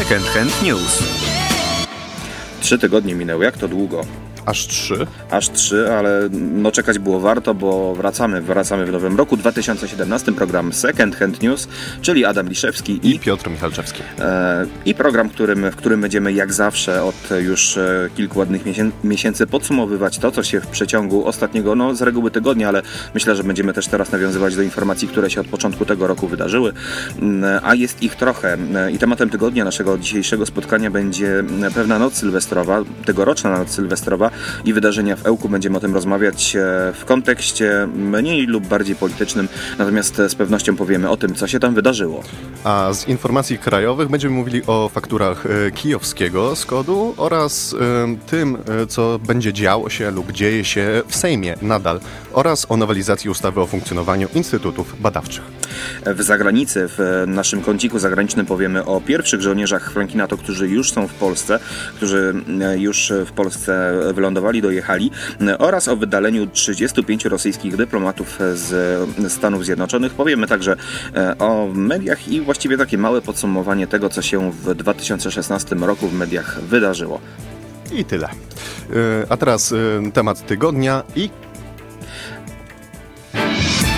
Secondhand News. 3 tygodnie minęły, jak to długo? Aż 3? Aż 3, ale no czekać było warto, bo wracamy w nowym roku 2017, program Second Hand News, czyli Adam Liszewski i Piotr Michalczewski. I program, w którym będziemy jak zawsze od już kilku ładnych miesięcy podsumowywać to, co się w przeciągu ostatniego, no z reguły tygodnia, ale myślę, że będziemy też teraz nawiązywać do informacji, które się od początku tego roku wydarzyły, a jest ich trochę. I tematem tygodnia naszego dzisiejszego spotkania będzie pewna noc sylwestrowa, tegoroczna noc sylwestrowa, i wydarzenia w Ełku. Będziemy o tym rozmawiać w kontekście mniej lub bardziej politycznym, natomiast z pewnością powiemy o tym, co się tam wydarzyło. A z informacji krajowych będziemy mówili o fakturach kijowskiego SKOD-u oraz tym, co będzie działo się lub dzieje się w Sejmie nadal, oraz o nowelizacji ustawy o funkcjonowaniu instytutów badawczych. W zagranicy, w naszym kąciku zagranicznym powiemy o pierwszych żołnierzach Franki NATO, którzy już są w Polsce, wylądowali, dojechali, oraz o wydaleniu 35 rosyjskich dyplomatów z Stanów Zjednoczonych. Powiemy także o mediach i właściwie takie małe podsumowanie tego, co się w 2016 roku w mediach wydarzyło. I tyle. A teraz temat tygodnia i...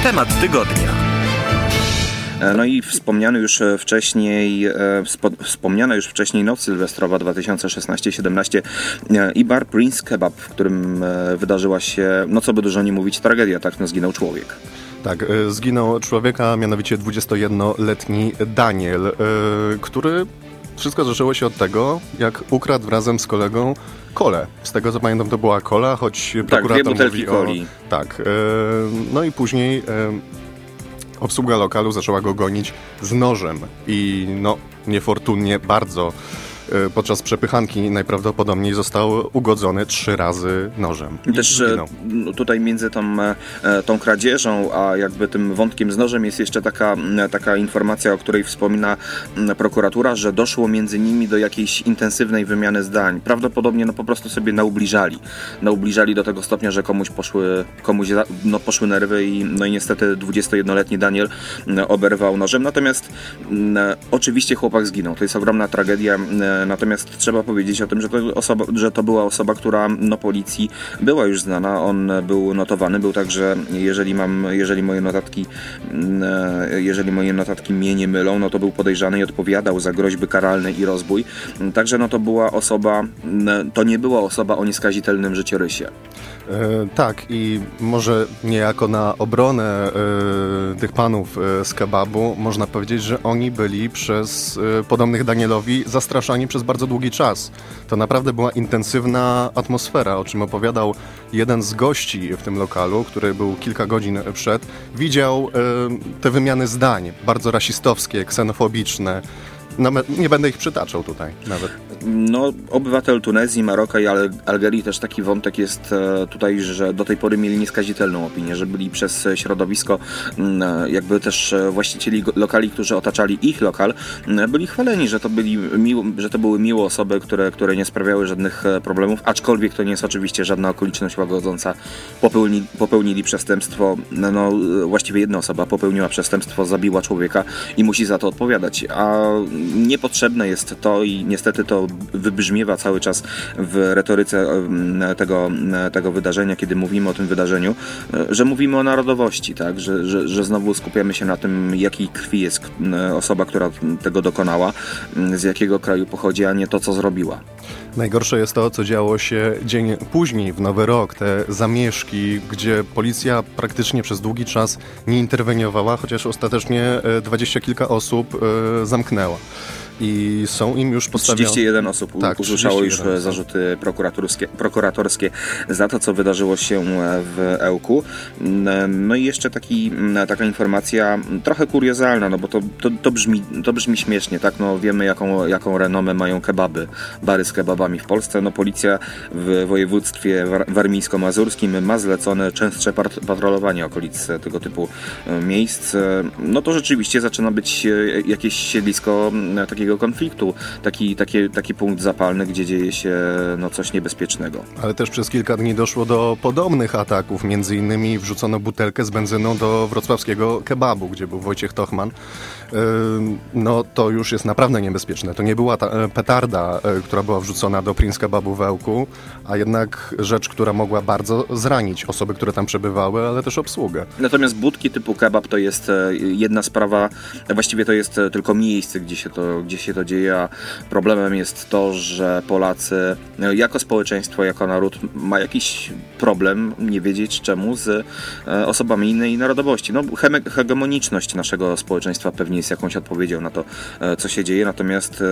Temat tygodnia. No i wspomniana już wcześniej noc sylwestrowa 2016-17 i bar Prince Kebab, w którym wydarzyła się, no co by dużo nie mówić, tragedia, tak, no zginął człowiek. Tak, zginął człowiek, a mianowicie 21-letni Daniel, który... Wszystko zaczęło się od tego, jak ukradł razem z kolegą kolę. Z tego co pamiętam, to była kola, choć prokurator mówi o... Tak, 2 butelki coli. Tak, no i później... Obsługa lokalu zaczęła go gonić z nożem i no niefortunnie bardzo podczas przepychanki najprawdopodobniej został ugodzony 3 razy nożem. Też tutaj między tą kradzieżą, a jakby tym wątkiem z nożem jest jeszcze taka informacja, o której wspomina prokuratura, że doszło między nimi do jakiejś intensywnej wymiany zdań. Prawdopodobnie no po prostu sobie naubliżali. Naubliżali do tego stopnia, że komuś poszły nerwy i no i niestety 21-letni Daniel oberwał nożem. Natomiast oczywiście chłopak zginął. To jest ogromna tragedia. Natomiast trzeba powiedzieć o tym, że to była osoba, która no, policji była już znana. On był notowany, był także, jeżeli moje notatki mnie nie mylą, no to był podejrzany i odpowiadał za groźby karalne i rozbój. Także no to nie była osoba o nieskazitelnym życiorysie. Tak, i może niejako na obronę tych panów z kebabu można powiedzieć, że oni byli przez podobnych Danielowi zastraszani przez bardzo długi czas. To naprawdę była intensywna atmosfera, o czym opowiadał jeden z gości w tym lokalu, który był kilka godzin przed. Widział te wymiany zdań, bardzo rasistowskie, ksenofobiczne. Nie będę ich przytaczał tutaj nawet. No, obywatel Tunezji, Maroka i Algerii, też taki wątek jest tutaj, że do tej pory mieli nieskazitelną opinię, że byli przez środowisko jakby też właścicieli lokali, którzy otaczali ich lokal, byli chwaleni, że to były miłe osoby, które nie sprawiały żadnych problemów, aczkolwiek to nie jest oczywiście żadna okoliczność łagodząca. Popełnili przestępstwo, no właściwie jedna osoba popełniła przestępstwo, zabiła człowieka i musi za to odpowiadać, a niepotrzebne jest to i niestety to wybrzmiewa cały czas w retoryce tego wydarzenia, kiedy mówimy o tym wydarzeniu, że mówimy o narodowości, tak? Że znowu skupiamy się na tym, jakiej krwi jest osoba, która tego dokonała, z jakiego kraju pochodzi, a nie to, co zrobiła. Najgorsze jest to, co działo się dzień później, w Nowy Rok, te zamieszki, gdzie policja praktycznie przez długi czas nie interweniowała, chociaż ostatecznie 20 kilka osób zamknęła. I są im już postawione... 31 osób usłyszało już zarzuty prokuratorskie za to, co wydarzyło się w Ełku. No i jeszcze taka informacja trochę kuriozalna, no bo to brzmi śmiesznie, tak? No wiemy, jaką renomę mają kebaby, bary z kebabami w Polsce. No policja w województwie warmińsko-mazurskim ma zlecone częstsze patrolowanie okolic tego typu miejsc. No to rzeczywiście zaczyna być jakieś siedlisko takiego konfliktu, taki, takie, taki punkt zapalny, gdzie dzieje się no, coś niebezpiecznego. Ale też przez kilka dni doszło do podobnych ataków. Między innymi wrzucono butelkę z benzyną do wrocławskiego kebabu, gdzie był Wojciech Tochman. No to już jest naprawdę niebezpieczne. To nie była petarda, która była wrzucona do Prince Kebabu w Ełku, a jednak rzecz, która mogła bardzo zranić osoby, które tam przebywały, ale też obsługę. Natomiast budki typu kebab to jest jedna sprawa, właściwie to jest tylko miejsce, gdzie się to dzieje, a problemem jest to, że Polacy jako społeczeństwo, jako naród ma jakiś problem, nie wiedzieć czemu, z osobami innej narodowości. No, hegemoniczność naszego społeczeństwa pewnie jest jakąś odpowiedzią na to, co się dzieje, natomiast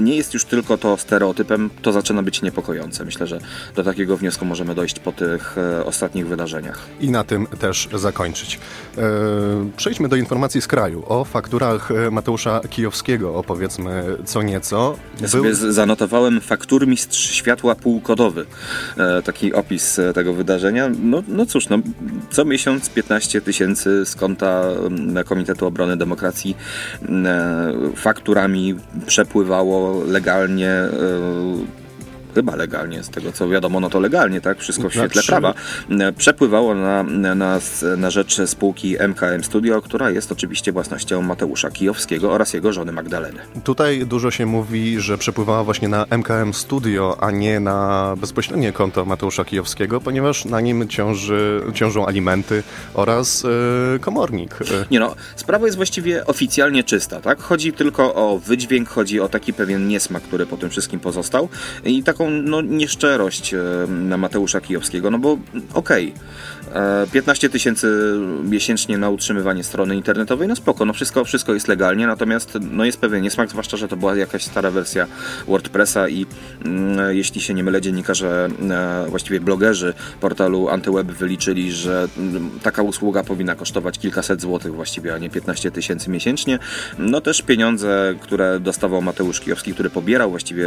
nie jest już tylko to stereotypem, to zaczyna być niepokojące. Myślę, że do takiego wniosku możemy dojść po tych ostatnich wydarzeniach. I na tym też zakończyć. Przejdźmy do informacji z kraju. O fakturach Mateusza Kijowskiego opowiedzmy co nieco. Ja sobie zanotowałem fakturmistrz światła półkodowy. Taki opis tego wydarzenia. No cóż, no, co miesiąc 15 000 z konta Komitetu Obrony Demokracji fakturami przepływało legalnie, chyba legalnie, z tego co wiadomo, no to legalnie, tak? Wszystko w świetle prawa. Przepływało na rzecz spółki MKM Studio, która jest oczywiście własnością Mateusza Kijowskiego oraz jego żony Magdaleny. Tutaj dużo się mówi, że przepływała właśnie na MKM Studio, a nie na bezpośrednie konto Mateusza Kijowskiego, ponieważ na nim ciążą alimenty oraz komornik. Nie no, sprawa jest właściwie oficjalnie czysta, tak? Chodzi tylko o wydźwięk, chodzi o taki pewien niesmak, który po tym wszystkim pozostał i taką no, nieszczerość na Mateusza Kijowskiego, no bo okej, 15 000 miesięcznie na utrzymywanie strony internetowej, no spoko, no wszystko jest legalnie, natomiast no jest pewien niesmak, zwłaszcza, że to była jakaś stara wersja WordPressa i jeśli się nie mylę, dziennikarze, właściwie blogerzy portalu AntyWeb wyliczyli, że taka usługa powinna kosztować kilkaset złotych właściwie, a nie 15 000 miesięcznie. No też pieniądze, które dostawał Mateusz Kijowski, który pobierał właściwie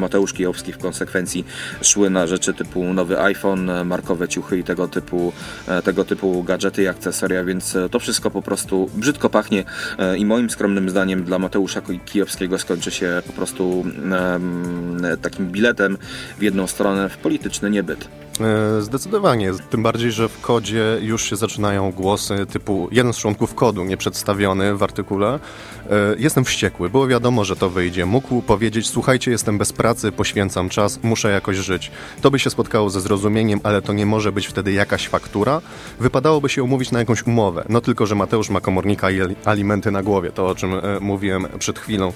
Mateusz Kijowski w konsekwencji szły na rzeczy typu nowy iPhone, markowe ciuchy i tego typu gadżety i akcesoria, więc to wszystko po prostu brzydko pachnie i moim skromnym zdaniem dla Mateusza Kijowskiego skończy się po prostu takim biletem w jedną stronę w polityczny niebyt. Zdecydowanie, tym bardziej, że w kodzie już się zaczynają głosy typu jeden z członków kodu nieprzedstawiony w artykule. Jestem wściekły, było wiadomo, że to wyjdzie. Mógł powiedzieć, słuchajcie, jestem bez pracy, poświęcam czas, muszę jakoś żyć. To by się spotkało ze zrozumieniem, ale to nie może być wtedy jakaś faktura. Wypadałoby się umówić na jakąś umowę. No tylko, że Mateusz ma komornika i alimenty na głowie, to o czym mówiłem przed chwilą.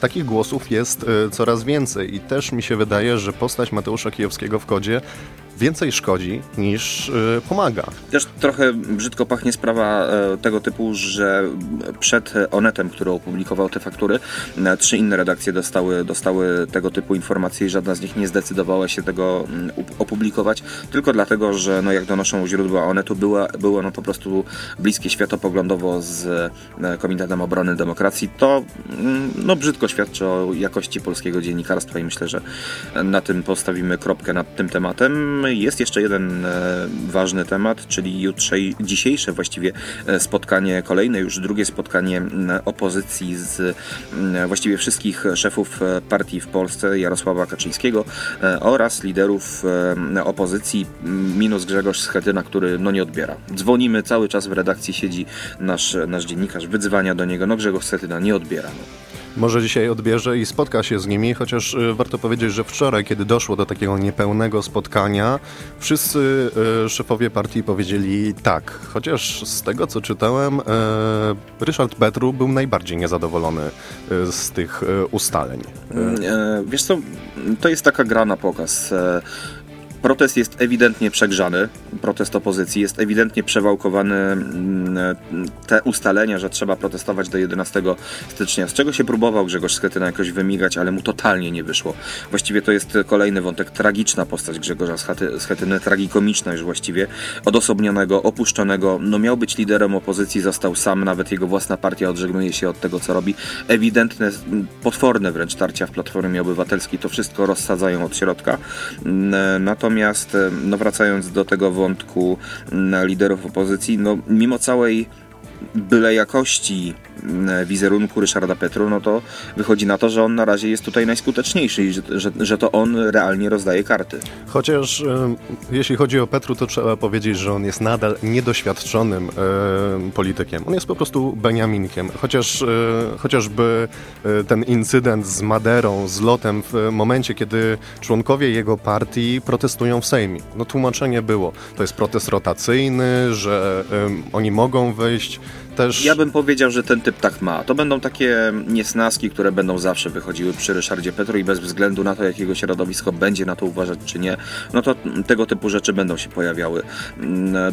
Takich głosów jest coraz więcej i też mi się wydaje, że postać Mateusza Kijowskiego w kodzie więcej szkodzi niż pomaga. Też trochę brzydko pachnie sprawa tego typu, że przed Onetem, który opublikował te faktury, 3 inne redakcje dostały tego typu informacje i żadna z nich nie zdecydowała się tego opublikować, tylko dlatego, że no jak donoszą źródła Onetu, było no po prostu bliskie światopoglądowo z Komitetem Obrony Demokracji. To no brzydko świadczy o jakości polskiego dziennikarstwa i myślę, że na tym postawimy kropkę nad tym tematem. Jest jeszcze jeden ważny temat, czyli dzisiejsze właściwie spotkanie, kolejne już drugie spotkanie opozycji z właściwie wszystkich szefów partii w Polsce, Jarosława Kaczyńskiego oraz liderów opozycji, minus Grzegorz Schetyna, który no nie odbiera. Dzwonimy, cały czas w redakcji siedzi nasz dziennikarz, wyzwania do niego, no Grzegorz Schetyna nie odbiera. Może dzisiaj odbierze i spotka się z nimi, chociaż warto powiedzieć, że wczoraj, kiedy doszło do takiego niepełnego spotkania, wszyscy szefowie partii powiedzieli tak. Chociaż z tego, co czytałem, Ryszard Petru był najbardziej niezadowolony z tych ustaleń. Wiesz co, to jest taka gra na pokaz. Protest jest ewidentnie przegrzany, protest opozycji jest ewidentnie przewałkowany, te ustalenia, że trzeba protestować do 11 stycznia, z czego się próbował Grzegorz Schetyna jakoś wymigać, ale mu totalnie nie wyszło. Właściwie to jest kolejny wątek, tragiczna postać Grzegorza Schetyny, tragikomiczna już właściwie, odosobnionego, opuszczonego, no miał być liderem opozycji, został sam, nawet jego własna partia odżegnuje się od tego, co robi. Ewidentne, potworne wręcz tarcia w Platformie Obywatelskiej, to wszystko rozsadzają od środka. Natomiast no wracając do tego wątku liderów opozycji, no mimo całej byle jakości wizerunku Ryszarda Petru, no to wychodzi na to, że on na razie jest tutaj najskuteczniejszy i że to on realnie rozdaje karty. Chociaż jeśli chodzi o Petru, to trzeba powiedzieć, że on jest nadal niedoświadczonym politykiem. On jest po prostu beniaminkiem. Chociażby ten incydent z Maderą, z lotem w momencie, kiedy członkowie jego partii protestują w Sejmie. No tłumaczenie było. To jest protest rotacyjny, że oni mogą wyjść. Też... Ja bym powiedział, że ten typ tak ma. To będą takie niesnaski, które będą zawsze wychodziły przy Ryszardzie Petru i bez względu na to, jakiego środowisko będzie na to uważać czy nie, no to tego typu rzeczy będą się pojawiały.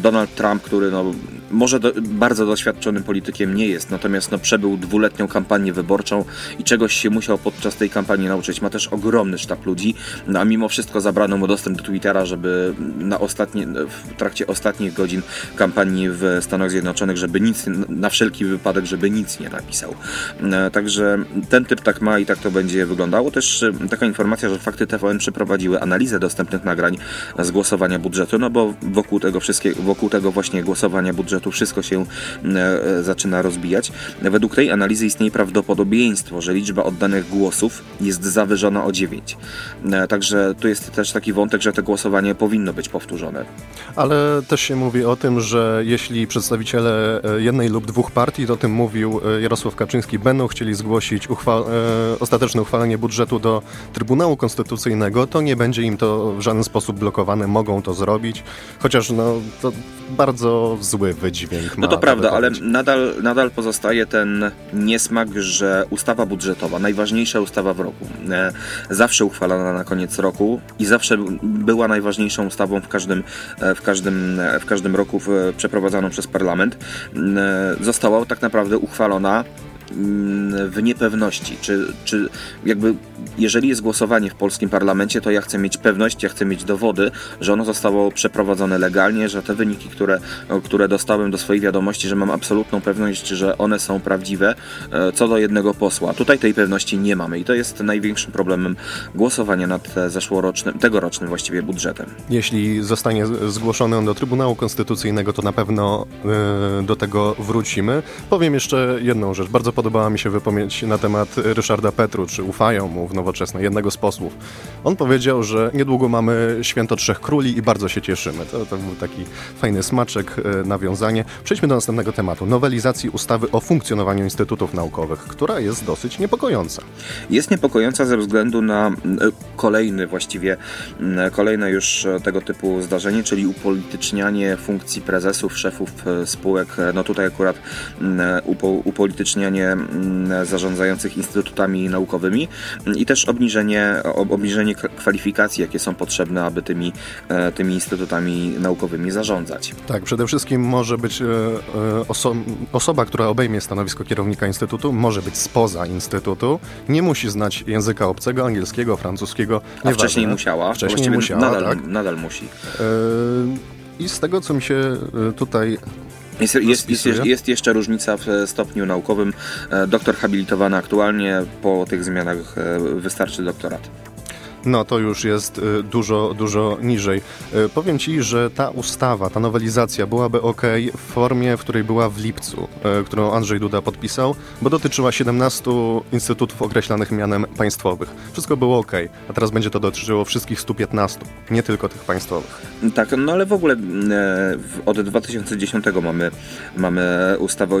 Donald Trump, który może bardzo doświadczonym politykiem nie jest, natomiast przebył 2-letnią kampanię wyborczą i czegoś się musiał podczas tej kampanii nauczyć. Ma też ogromny sztab ludzi, a mimo wszystko zabrano mu dostęp do Twittera, żeby w trakcie ostatnich godzin kampanii w Stanach Zjednoczonych, żeby nic na wszelki wypadek, żeby nic nie napisał. Także ten typ tak ma i tak to będzie wyglądało. Też taka informacja, że Fakty TVN przeprowadziły analizę dostępnych nagrań z głosowania budżetu, no bo wokół tego właśnie głosowania budżetu wszystko się zaczyna rozbijać. Według tej analizy istnieje prawdopodobieństwo, że liczba oddanych głosów jest zawyżona o 9. Także tu jest też taki wątek, że to głosowanie powinno być powtórzone. Ale też się mówi o tym, że jeśli przedstawiciele jednej lub dwóch partii, o tym mówił Jarosław Kaczyński, będą chcieli zgłosić ostateczne uchwalenie budżetu do Trybunału Konstytucyjnego, to nie będzie im to w żaden sposób blokowane, mogą to zrobić, chociaż to bardzo zły wydźwięk ma. No to prawda, wypowiedź. Ale nadal pozostaje ten niesmak, że ustawa budżetowa, najważniejsza ustawa w roku, zawsze uchwalana na koniec roku i zawsze była najważniejszą ustawą w każdym roku przeprowadzaną przez parlament, została tak naprawdę uchwalona w niepewności, czy jakby jeżeli jest głosowanie w polskim parlamencie, to ja chcę mieć pewność, ja chcę mieć dowody, że ono zostało przeprowadzone legalnie, że te wyniki, które dostałem do swojej wiadomości, że mam absolutną pewność, że one są prawdziwe co do jednego posła. Tutaj tej pewności nie mamy i to jest największym problemem głosowania nad tegorocznym właściwie budżetem. Jeśli zostanie zgłoszony on do Trybunału Konstytucyjnego, to na pewno do tego wrócimy. Powiem jeszcze jedną rzecz. Bardzo podobała mi się wypowiedź na temat Ryszarda Petru, czy ufają mu w Nowoczesnej, jednego z posłów. On powiedział, że niedługo mamy Święto Trzech Króli i bardzo się cieszymy. To był taki fajny smaczek, nawiązanie. Przejdźmy do następnego tematu. Nowelizacji ustawy o funkcjonowaniu instytutów naukowych, która jest dosyć niepokojąca. Jest niepokojąca ze względu na kolejne już tego typu zdarzenie, czyli upolitycznianie funkcji prezesów, szefów spółek. No tutaj akurat upolitycznianie zarządzających instytutami naukowymi i też obniżenie kwalifikacji, jakie są potrzebne, aby tymi instytutami naukowymi zarządzać. Tak, przede wszystkim może być osoba, która obejmie stanowisko kierownika instytutu, może być spoza instytutu, nie musi znać języka obcego, angielskiego, francuskiego. A wcześniej musiała. Nadal musi. I z tego, co mi się tutaj... Jest jeszcze różnica w stopniu naukowym. Doktor habilitowany aktualnie, po tych zmianach wystarczy doktorat. No to już jest dużo niżej. Powiem Ci, że ta ustawa, ta nowelizacja byłaby okej w formie, w której była w lipcu, którą Andrzej Duda podpisał, bo dotyczyła 17 instytutów określanych mianem państwowych. Wszystko było okej, a teraz będzie to dotyczyło wszystkich 115, nie tylko tych państwowych. Tak, no ale w ogóle od 2010 mamy ustawę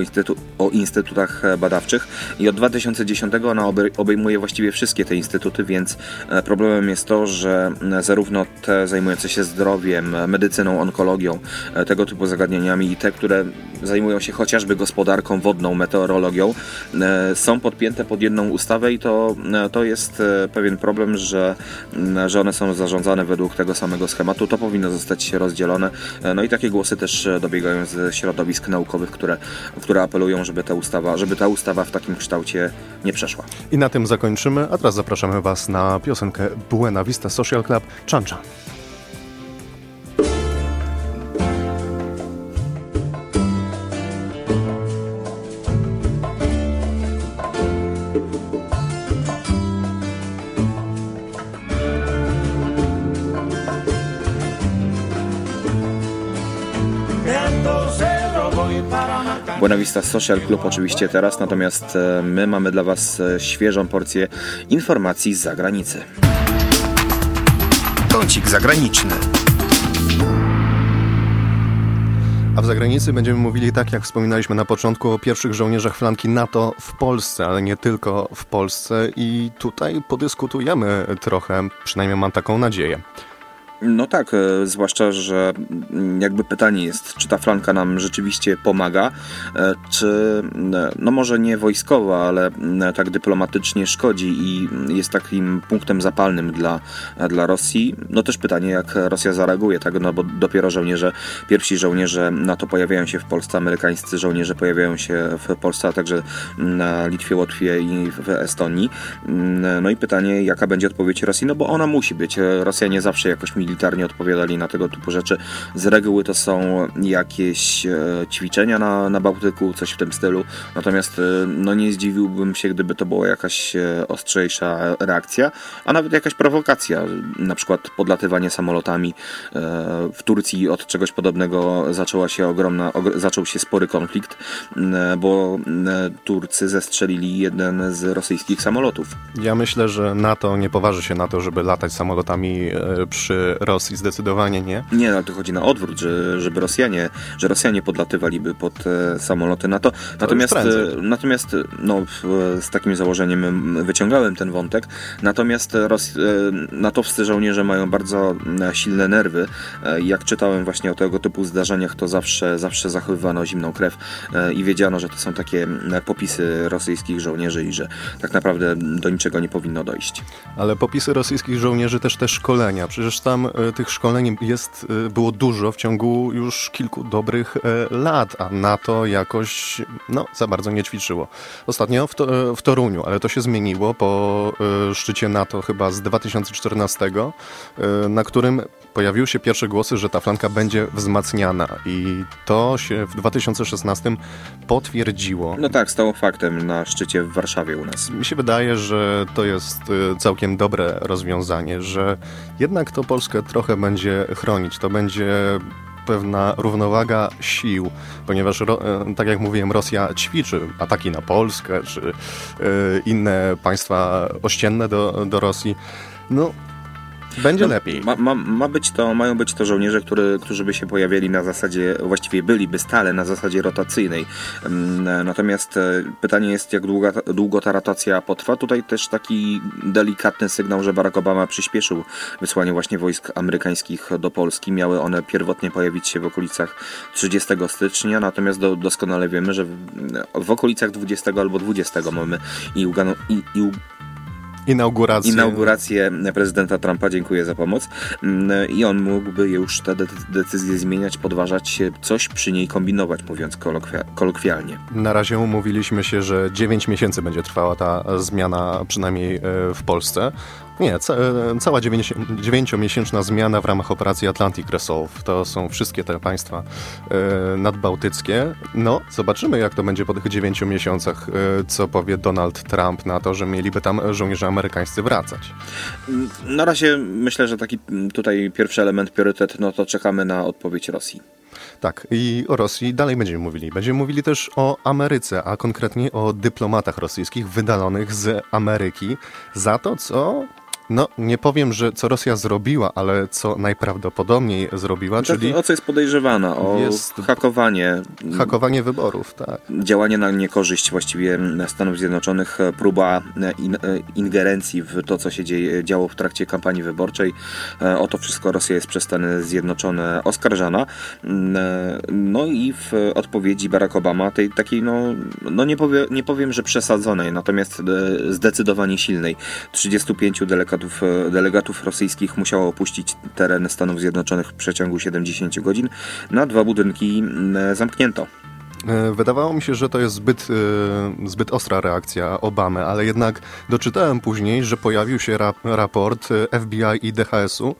o instytutach badawczych i od 2010 ona obejmuje właściwie wszystkie te instytuty, więc problemem jest to, że zarówno te zajmujące się zdrowiem, medycyną, onkologią, tego typu zagadnieniami i te, które zajmują się chociażby gospodarką wodną, meteorologią, są podpięte pod jedną ustawę i to jest pewien problem, że one są zarządzane według tego samego schematu. To powinno zostać rozdzielone. No i takie głosy też dobiegają ze środowisk naukowych, które apelują, żeby ta ustawa w takim kształcie nie przeszła. I na tym zakończymy, a teraz zapraszamy Was na piosenkę Buena Vista Social Club, Chan Chan. Buena Vista Social Club oczywiście teraz, natomiast my mamy dla Was świeżą porcję informacji z zagranicy. Kącik zagraniczny. A w zagranicy będziemy mówili, tak jak wspominaliśmy na początku, o pierwszych żołnierzach flanki NATO w Polsce, ale nie tylko w Polsce i tutaj podyskutujemy trochę, przynajmniej mam taką nadzieję. No tak, zwłaszcza, że jakby pytanie jest, czy ta flanka nam rzeczywiście pomaga, czy no może nie wojskowo, ale tak dyplomatycznie szkodzi i jest takim punktem zapalnym dla Rosji. No też pytanie, jak Rosja zareaguje, tak, no bo dopiero pierwsi żołnierze NATO pojawiają się w Polsce, amerykańscy żołnierze pojawiają się w Polsce, a także na Litwie, Łotwie i w Estonii. No i pytanie, jaka będzie odpowiedź Rosji, no bo ona musi być. Rosja nie zawsze jakoś militarnie odpowiadali na tego typu rzeczy. Z reguły to są jakieś ćwiczenia na Bałtyku, coś w tym stylu. Natomiast no nie zdziwiłbym się, gdyby to była jakaś ostrzejsza reakcja, a nawet jakaś prowokacja. Na przykład podlatywanie samolotami. W Turcji od czegoś podobnego zaczął się spory konflikt, bo Turcy zestrzelili jeden z rosyjskich samolotów. Ja myślę, że NATO nie poważy się na to, żeby latać samolotami przy Rosji, zdecydowanie nie. Nie, ale to chodzi na odwrót, że Rosjanie podlatywaliby pod samoloty NATO. Natomiast no, z takim założeniem wyciągałem ten wątek. Natomiast natowscy żołnierze mają bardzo silne nerwy. Jak czytałem właśnie o tego typu zdarzeniach, to zawsze zachowywano zimną krew i wiedziano, że to są takie popisy rosyjskich żołnierzy i że tak naprawdę do niczego nie powinno dojść. Ale popisy rosyjskich żołnierzy też te szkolenia. Przecież tam tych szkoleń było dużo w ciągu już kilku dobrych lat, a NATO jakoś za bardzo nie ćwiczyło. Ostatnio w Toruniu, ale to się zmieniło po szczycie NATO chyba z 2014, na którym pojawiły się pierwsze głosy, że ta flanka będzie wzmacniana i to się w 2016 potwierdziło. No tak, stało faktem na szczycie w Warszawie u nas. Mi się wydaje, że to jest całkiem dobre rozwiązanie, że jednak to Polskę trochę będzie chronić. To będzie pewna równowaga sił, ponieważ tak jak mówiłem, Rosja ćwiczy ataki na Polskę czy inne państwa ościenne do Rosji. Będzie lepiej. Mają być to żołnierze, którzy by się pojawiali na zasadzie, właściwie byliby stale na zasadzie rotacyjnej. Natomiast pytanie jest, jak długo ta rotacja potrwa. Tutaj też taki delikatny sygnał, że Barack Obama przyspieszył wysłanie właśnie wojsk amerykańskich do Polski. Miały one pierwotnie pojawić się w okolicach 30 stycznia, natomiast doskonale wiemy, że w okolicach 20 albo 20 mamy inaugurację prezydenta Trumpa, dziękuję za pomoc, i on mógłby już te decyzje zmieniać, podważać, coś przy niej kombinować, mówiąc kolokwialnie. Na razie umówiliśmy się, że 9 miesięcy będzie trwała ta zmiana, przynajmniej w Polsce. Nie, cała 9-miesięczna zmiana w ramach operacji Atlantic Resolve. To są wszystkie te państwa nadbałtyckie. Zobaczymy, jak to będzie po tych 9 miesiącach, co powie Donald Trump na to, że mieliby tam żołnierze amerykańscy wracać. Na razie myślę, że taki tutaj pierwszy element, priorytet, to czekamy na odpowiedź Rosji. Tak, i o Rosji dalej będziemy mówili. Będziemy mówili też o Ameryce, a konkretnie o dyplomatach rosyjskich wydalonych z Ameryki za to, co... nie powiem, że co Rosja zrobiła, ale co najprawdopodobniej zrobiła, czyli... O co jest podejrzewana? Jest hakowanie. Hakowanie wyborów, tak. Działanie na niekorzyść właściwie Stanów Zjednoczonych, próba ingerencji w to, co się działo w trakcie kampanii wyborczej. O to wszystko Rosja jest przez Stany Zjednoczone oskarżana. No i w odpowiedzi Barack Obama, tej takiej, nie powiem, że przesadzonej, natomiast zdecydowanie silnej. 35 delegatów rosyjskich musiało opuścić teren Stanów Zjednoczonych w przeciągu 70 godzin. Na 2 budynki zamknięto. Wydawało mi się, że to jest zbyt ostra reakcja Obamy, ale jednak doczytałem później, że pojawił się raport FBI i DHS-u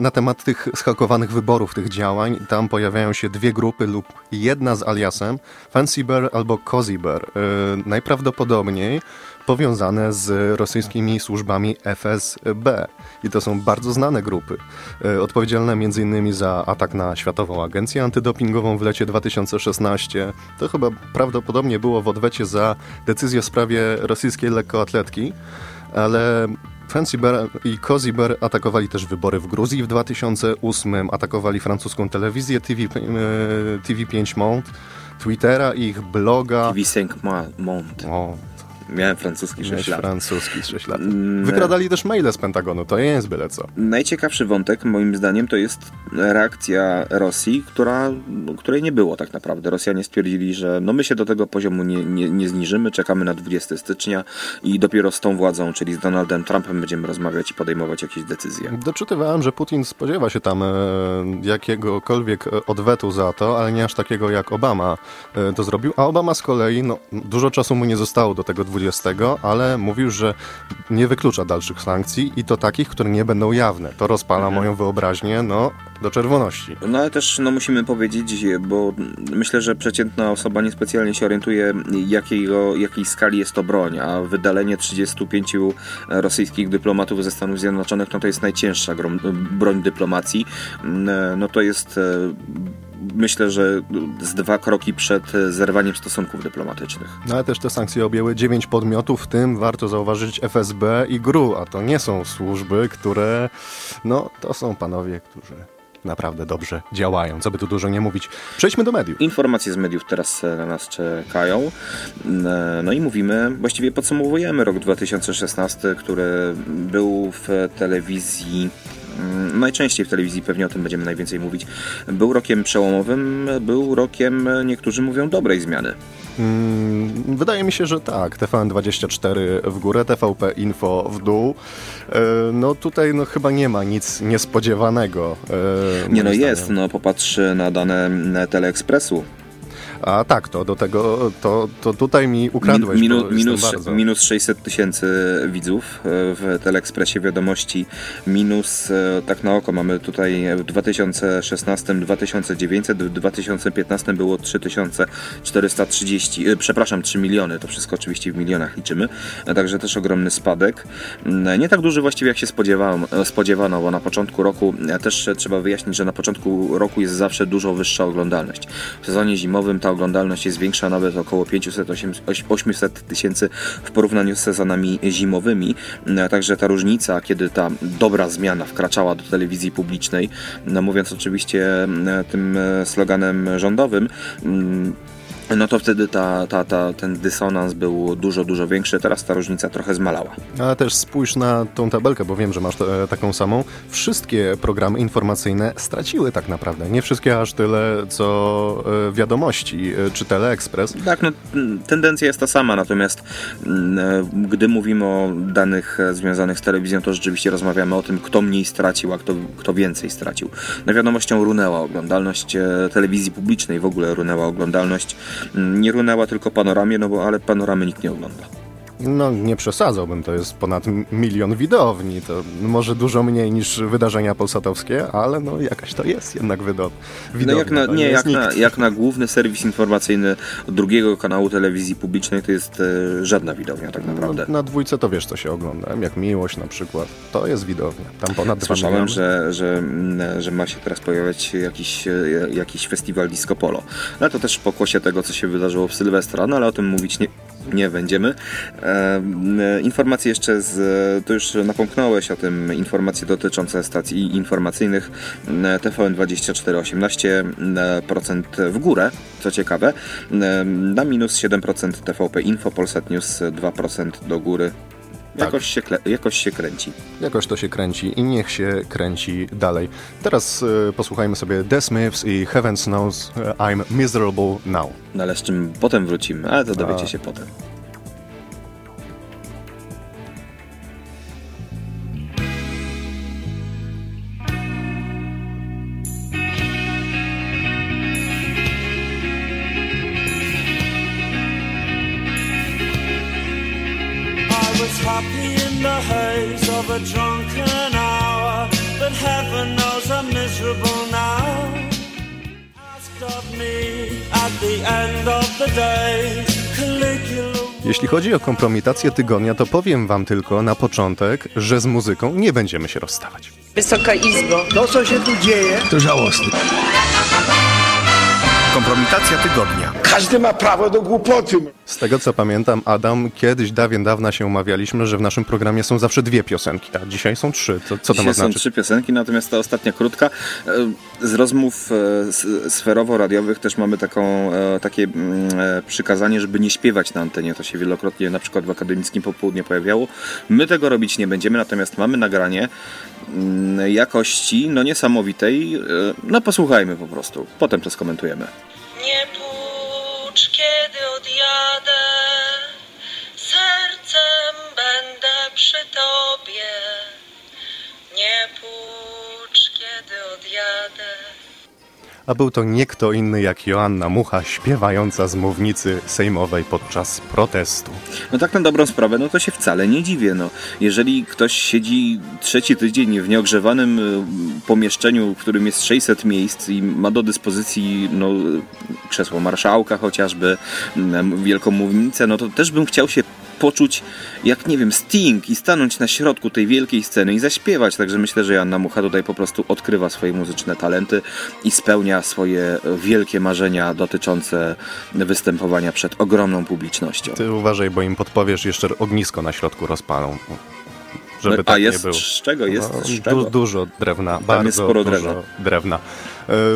na temat tych zhakowanych wyborów, tych działań. Tam pojawiają się 2 grupy lub jedna z aliasem Fancy Bear albo Cozy Bear. Najprawdopodobniej powiązane z rosyjskimi służbami FSB. I to są bardzo znane grupy, odpowiedzialne m.in. za atak na Światową Agencję Antydopingową w lecie 2016. To chyba prawdopodobnie było w odwecie za decyzję w sprawie rosyjskiej lekkoatletki, ale Fancy Bear i Cozy Bear atakowali też wybory w Gruzji w 2008, atakowali francuską telewizję TV5 Monde, Twittera, ich bloga. TV5 Monde. O, miałem francuski 6 lat. Francuski 6 lat. Wykradali też maile z Pentagonu, to nie jest byle co. Najciekawszy wątek, moim zdaniem, to jest reakcja Rosji, której nie było tak naprawdę. Rosjanie stwierdzili, że no my się do tego poziomu nie zniżymy, czekamy na 20 stycznia i dopiero z tą władzą, czyli z Donaldem Trumpem, będziemy rozmawiać i podejmować jakieś decyzje. Doczytywałem, że Putin spodziewa się tam jakiegokolwiek odwetu za to, ale nie aż takiego jak Obama to zrobił, a Obama z kolei, no dużo czasu mu nie zostało do tego 20, ale mówił, że nie wyklucza dalszych sankcji i to takich, które nie będą jawne. To rozpala moją wyobraźnię, no, do czerwoności. No ale też, no musimy powiedzieć, bo myślę, że przeciętna osoba niespecjalnie się orientuje, jakiej skali jest to broń, a wydalenie 35 rosyjskich dyplomatów ze Stanów Zjednoczonych, no to jest najcięższa broń dyplomacji. No to jest... Myślę, że z 2 kroki przed zerwaniem stosunków dyplomatycznych. No ale też te sankcje objęły 9 podmiotów, w tym warto zauważyć FSB i GRU, a to nie są służby, które... No, to są panowie, którzy naprawdę dobrze działają. Co by tu dużo nie mówić. Przejdźmy do mediów. Informacje z mediów teraz na nas czekają. No i mówimy, właściwie podsumowujemy rok 2016, który był w telewizji... Najczęściej w telewizji, pewnie o tym będziemy najwięcej mówić. Był rokiem przełomowym, był rokiem, niektórzy mówią, dobrej zmiany. Wydaje mi się, że tak. TVN24 w górę, TVP Info w dół. No tutaj no, chyba nie ma nic niespodziewanego. Nie no zdania. Jest, no popatrz na dane Teleekspresu. A tak, to do tego, to tutaj mi ukradłeś. Minus 600 000 widzów w Teleekspresie Wiadomości. Minus, tak na oko mamy tutaj w 2016 2900, w 2015 było 3430, przepraszam, 3 miliony, to wszystko oczywiście w milionach liczymy. Także też ogromny spadek. Nie tak duży właściwie jak się spodziewano, bo na początku roku, też trzeba wyjaśnić, że na początku roku jest zawsze dużo wyższa oglądalność. W sezonie zimowym ta oglądalność jest większa, nawet około 500-800 000 w porównaniu z sezonami zimowymi. Także ta różnica, kiedy ta dobra zmiana wkraczała do telewizji publicznej, mówiąc oczywiście tym sloganem rządowym, no to wtedy ten dysonans był dużo większy, teraz ta różnica trochę zmalała. Ale też spójrz na tą tabelkę, bo wiem, że masz taką samą. Wszystkie programy informacyjne straciły tak naprawdę. Nie wszystkie aż tyle, co Wiadomości czy Teleekspres. Tak, no tendencja jest ta sama, natomiast gdy mówimy o danych związanych z telewizją, to rzeczywiście rozmawiamy o tym, kto mniej stracił, a kto więcej stracił. No Wiadomością runęła oglądalność, telewizji publicznej w ogóle runęła oglądalność. Nie runęła tylko Panoramie, no bo ale Panoramy nikt nie ogląda. No nie przesadzałbym, to jest ponad 1 milion widowni, to może dużo mniej niż wydarzenia polsatowskie, ale no jakaś to jest jednak widownia. No jak na główny serwis informacyjny drugiego kanału telewizji publicznej to jest żadna widownia tak naprawdę. No, na dwójce to wiesz co się oglądałem, jak Miłość na przykład, to jest widownia, tam ponad 2 miliony. Słyszałem, że ma się teraz pojawiać jakiś festiwal disco polo, ale to też w pokłosie tego co się wydarzyło w Sylwestra, no ale o tym mówić nie będziemy. Informacje jeszcze to już napomknąłeś o tym, informacje dotyczące stacji informacyjnych. TVN24 18% w górę, co ciekawe, na minus 7% TVP Info, Polsat News 2% do góry. Tak. Jakoś się kręci. Jakoś to się kręci i niech się kręci dalej. Teraz posłuchajmy sobie The Smiths i Heaven Knows I'm Miserable Now. No ale z czym potem wrócimy, ale to dowiecie się potem. A drunken hour, but heaven knows I'm miserable now. Asked of me at the end of the day, Caligula. Jeśli chodzi o kompromitację tygodnia, to powiem wam tylko na początek, że z muzyką nie będziemy się rozstawać. Wysoka Izbo, to co się tu dzieje, to żałosne. Kompromitacja tygodnia. Każdy ma prawo do głupoty. Z tego co pamiętam, Adam, kiedyś dawna się umawialiśmy, że w naszym programie są zawsze dwie piosenki, a dzisiaj są trzy. Co to ma znaczyć? Są trzy piosenki, natomiast ta ostatnia krótka. Z rozmów sferowo-radiowych też mamy takie przykazanie, żeby nie śpiewać na antenie. To się wielokrotnie na przykład w Akademickim Popołudnie pojawiało. My tego robić nie będziemy, natomiast mamy nagranie jakości niesamowitej. No posłuchajmy po prostu, potem to skomentujemy. Nie płacz, kiedy odjadę, sercem będę przy tobie. Nie płacz, kiedy odjadę. A był to nie kto inny jak Joanna Mucha, śpiewająca z mównicy sejmowej podczas protestu. No tak na dobrą sprawę, to się wcale nie dziwię. Jeżeli ktoś siedzi trzeci tydzień w nieogrzewanym pomieszczeniu, w którym jest 600 miejsc i ma do dyspozycji krzesło marszałka chociażby, wielką mównicę, to też bym chciał się poczuć jak, Sting i stanąć na środku tej wielkiej sceny i zaśpiewać. Także myślę, że Joanna Mucha tutaj po prostu odkrywa swoje muzyczne talenty i spełnia swoje wielkie marzenia dotyczące występowania przed ogromną publicznością. Ty uważaj, bo im podpowiesz, jeszcze ognisko na środku rozpalą. Żeby tak nie było. Z czego? Dużo drewna. Tam jest sporo drewna.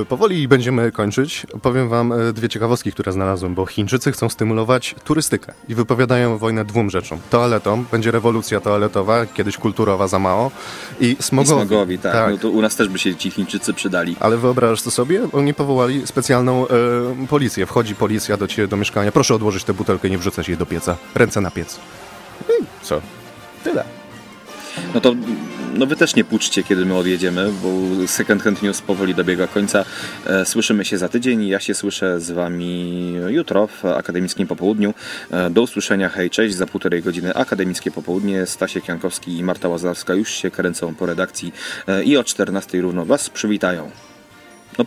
Powoli będziemy kończyć. Powiem wam dwie ciekawostki, które znalazłem, bo Chińczycy chcą stymulować turystykę i wypowiadają wojnę dwóm rzeczom. Toaletom, będzie rewolucja toaletowa, kiedyś kulturowa za mało, i smogowi. I smogowi, tak. To u nas też by się ci Chińczycy przydali. Ale wyobrażasz to sobie? Oni powołali specjalną policję. Wchodzi policja do ciebie do mieszkania. Proszę odłożyć tę butelkę, nie wrzucać jej do pieca. Ręce na piec. Co? Tyle. Wy też nie płuczcie, kiedy my odjedziemy, bo Secondhand News powoli dobiega końca. Słyszymy się za tydzień. Ja się słyszę z wami jutro w Akademickim Popołudniu. Do usłyszenia. Hej, cześć. Za 1,5 godziny Akademickie Popołudnie. Stasiek Jankowski i Marta Łazarska już się kręcą po redakcji i o 14:00 równo was przywitają.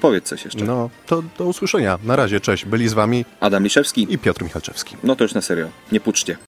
Powiedz coś jeszcze. To do usłyszenia. Na razie, cześć. Byli z wami Adam Liszewski i Piotr Michalczewski. To już na serio. Nie płuczcie.